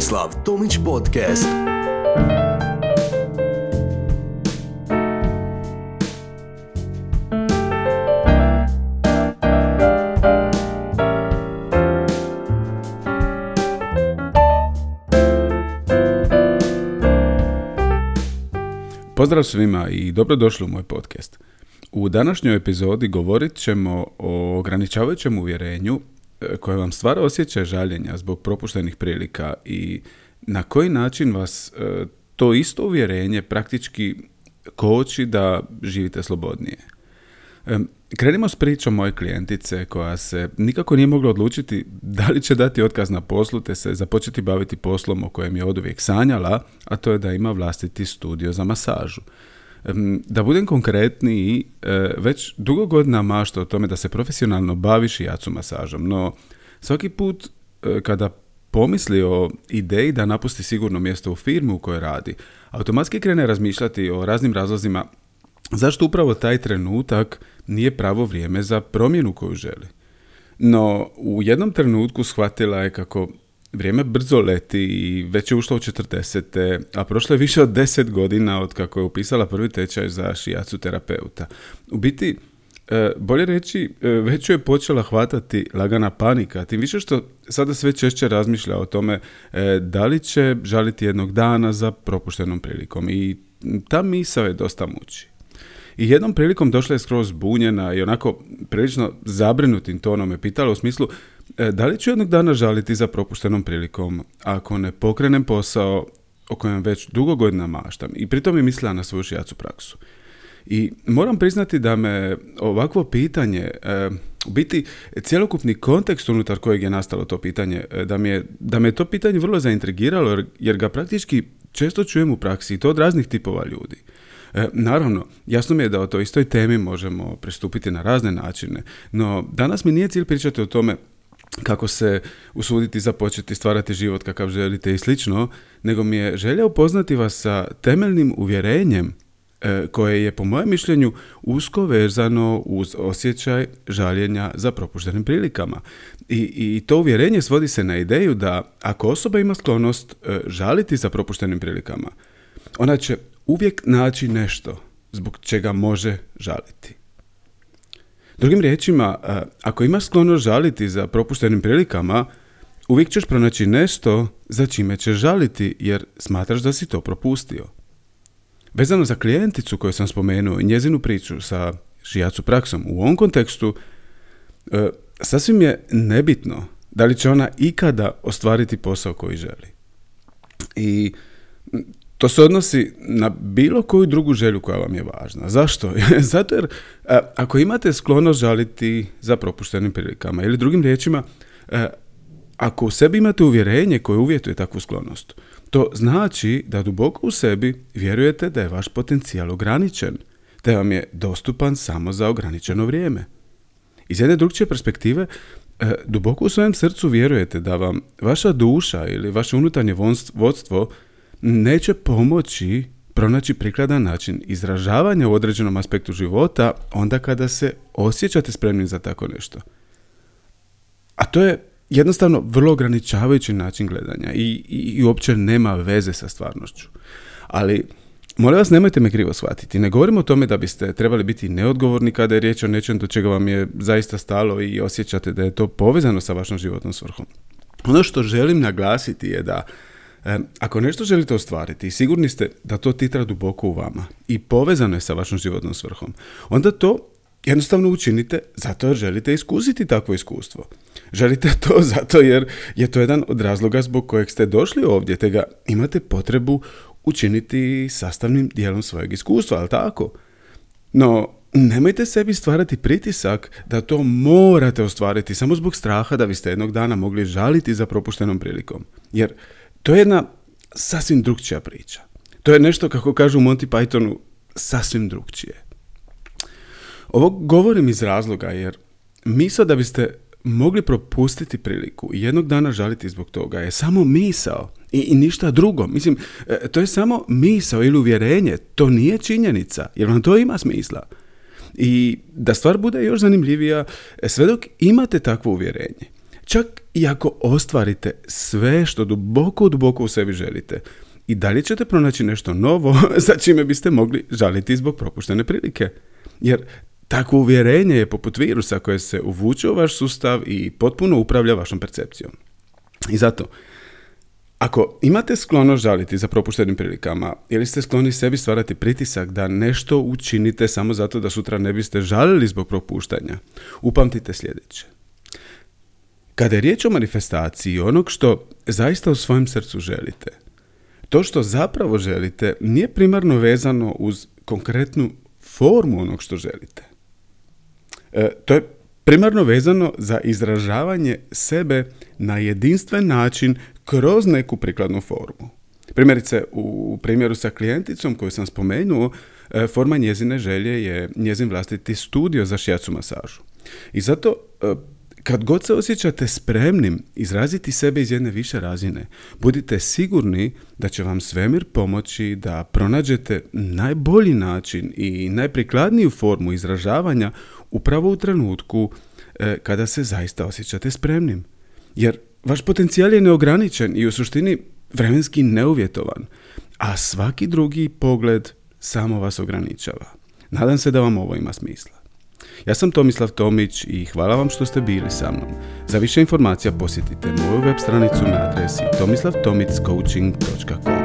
Tomislav Tomić podcast. Pozdrav svima i dobrodošli u moj podcast. U današnjoj epizodi govorit ćemo o ograničavajućem uvjerenju koje vam stvara osjećaj žaljenja zbog propuštenih prilika i na koji način vas to isto uvjerenje praktički koči da živite slobodnije. Krenimo s pričom moje klijentice koja se nikako nije mogla odlučiti da li će dati otkaz na poslu te se započeti baviti poslom o kojem je oduvijek sanjala, a to je da ima vlastiti studio za masažu. Da budem konkretniji, već dugo godina mašta o tome da se profesionalno bavi Shiatsu masažom, no svaki put kada pomisli o ideji da napusti sigurno mjesto u firmu u kojoj radi, automatski krene razmišljati o raznim razlozima zašto upravo taj trenutak nije pravo vrijeme za promjenu koju želi. No, u jednom trenutku shvatila je kako vrijeme brzo leti i već je ušla u 40, a prošlo je više od 10 godina od kako je upisala prvi tečaj za Shiatsu terapeuta. U biti, bolje reći, već je počela hvatati lagana panika, tim više što sada sve češće razmišlja o tome da li će žaliti jednog dana za propuštenom prilikom i ta misao je dosta muči. I jednom prilikom došla je skroz zbunjena i onako prilično zabrinutim tonom me pitala u smislu da li ću jednog dana žaliti za propuštenom prilikom ako ne pokrenem posao o kojem već dugo godina maštam i pritom je mislila na svoju Shiatsu praksu. I moram priznati da me ovakvo pitanje, u biti cjelokupni kontekst unutar kojeg je nastalo to pitanje, da me to pitanje vrlo zaintrigiralo jer ga praktički često čujem u praksi i to od raznih tipova ljudi. Naravno, jasno mi je da o toj istoj temi možemo pristupiti na razne načine, no danas mi nije cilj pričati o tome kako se usuditi započeti stvarati život kakav želite i slično, nego mi je želja upoznati vas sa temeljnim uvjerenjem koje je po mojem mišljenju usko vezano uz osjećaj žaljenja za propuštenim prilikama. I to uvjerenje svodi se na ideju da ako osoba ima sklonost žaliti za propuštenim prilikama, ona će uvijek naći nešto zbog čega može žaliti. Drugim riječima, ako imaš sklonost žaliti za propuštenim prilikama, uvijek ćeš pronaći nešto za čime ćeš žaliti jer smatraš da si to propustio. Vezano za klijenticu koju sam spomenuo i njezinu priču sa Shiatsu praksom u ovom kontekstu, sasvim je nebitno da li će ona ikada ostvariti posao koji želi. I to se odnosi na bilo koju drugu želju koja vam je važna. Zašto? Zato jer ako imate sklonost žaliti za propuštenim prilikama ili drugim riječima, ako u sebi imate uvjerenje koje uvjetuje takvu sklonost, to znači da duboko u sebi vjerujete da je vaš potencijal ograničen, da vam je dostupan samo za ograničeno vrijeme. Iz jedne drugčije perspektive, duboko u svojem srcu vjerujete da vam vaša duša ili vaše unutarnje vodstvo neće pomoći pronaći prikladan način izražavanja u određenom aspektu života onda kada se osjećate spremni za tako nešto. A to je jednostavno vrlo ograničavajući način gledanja i uopće nema veze sa stvarnošću. Ali, molim vas, nemojte me krivo shvatiti. Ne govorim o tome da biste trebali biti neodgovorni kada je riječ o nečem do čega vam je zaista stalo i osjećate da je to povezano sa vašom životnom svrhom. Ono što želim naglasiti je da ako nešto želite ostvariti i sigurni ste da to titra duboko u vama i povezano je sa vašom životnom svrhom, onda to jednostavno učinite zato jer želite iskusiti takvo iskustvo. Želite to zato jer je to jedan od razloga zbog kojeg ste došli ovdje, te ga imate potrebu učiniti sastavnim dijelom svojeg iskustva, ali tako? No, nemojte sebi stvarati pritisak da to morate ostvariti samo zbog straha da biste jednog dana mogli žaliti za propuštenom prilikom, jer to je jedna sasvim drukčija priča. To je nešto, kako kažu u Monty Pythonu, sasvim drukčije. Ovo govorim iz razloga jer misao da biste mogli propustiti priliku i jednog dana žaliti zbog toga je samo misao i ništa drugo. Mislim, to je samo misao ili uvjerenje, to nije činjenica, jer vam to ima smisla. I da stvar bude još zanimljivija, sve dok imate takvo uvjerenje, čak i ako ostvarite sve što duboko u sebi želite, i dalje ćete pronaći nešto novo za čime biste mogli žaliti zbog propuštene prilike. Jer takvo uvjerenje je poput virusa koje se uvuče u vaš sustav i potpuno upravlja vašom percepcijom. I zato, ako imate sklonost žaliti za propuštenim prilikama ili ste skloni sebi stvarati pritisak da nešto učinite samo zato da sutra ne biste žalili zbog propuštanja, upamtite sljedeće. Kada je riječ o manifestaciji onog što zaista u svojem srcu želite, to što zapravo želite nije primarno vezano uz konkretnu formu onog što želite. To je primarno vezano za izražavanje sebe na jedinstven način kroz neku prikladnu formu. Primjerice, u primjeru sa klijenticom koju sam spomenuo, forma njezine želje je njezin vlastiti studio za shiatsu masažu. I zato, kad god se osjećate spremnim izraziti sebe iz jedne više razine, budite sigurni da će vam svemir pomoći da pronađete najbolji način i najprikladniju formu izražavanja upravo u trenutku kada se zaista osjećate spremnim. Jer vaš potencijal je neograničen i u suštini vremenski neuvjetovan, a svaki drugi pogled samo vas ograničava. Nadam se da vam ovo ima smisla. Ja sam Tomislav Tomić i hvala vam što ste bili sa mnom. Za više informacija posjetite moju web stranicu na adresi tomislavtomiccoaching.com.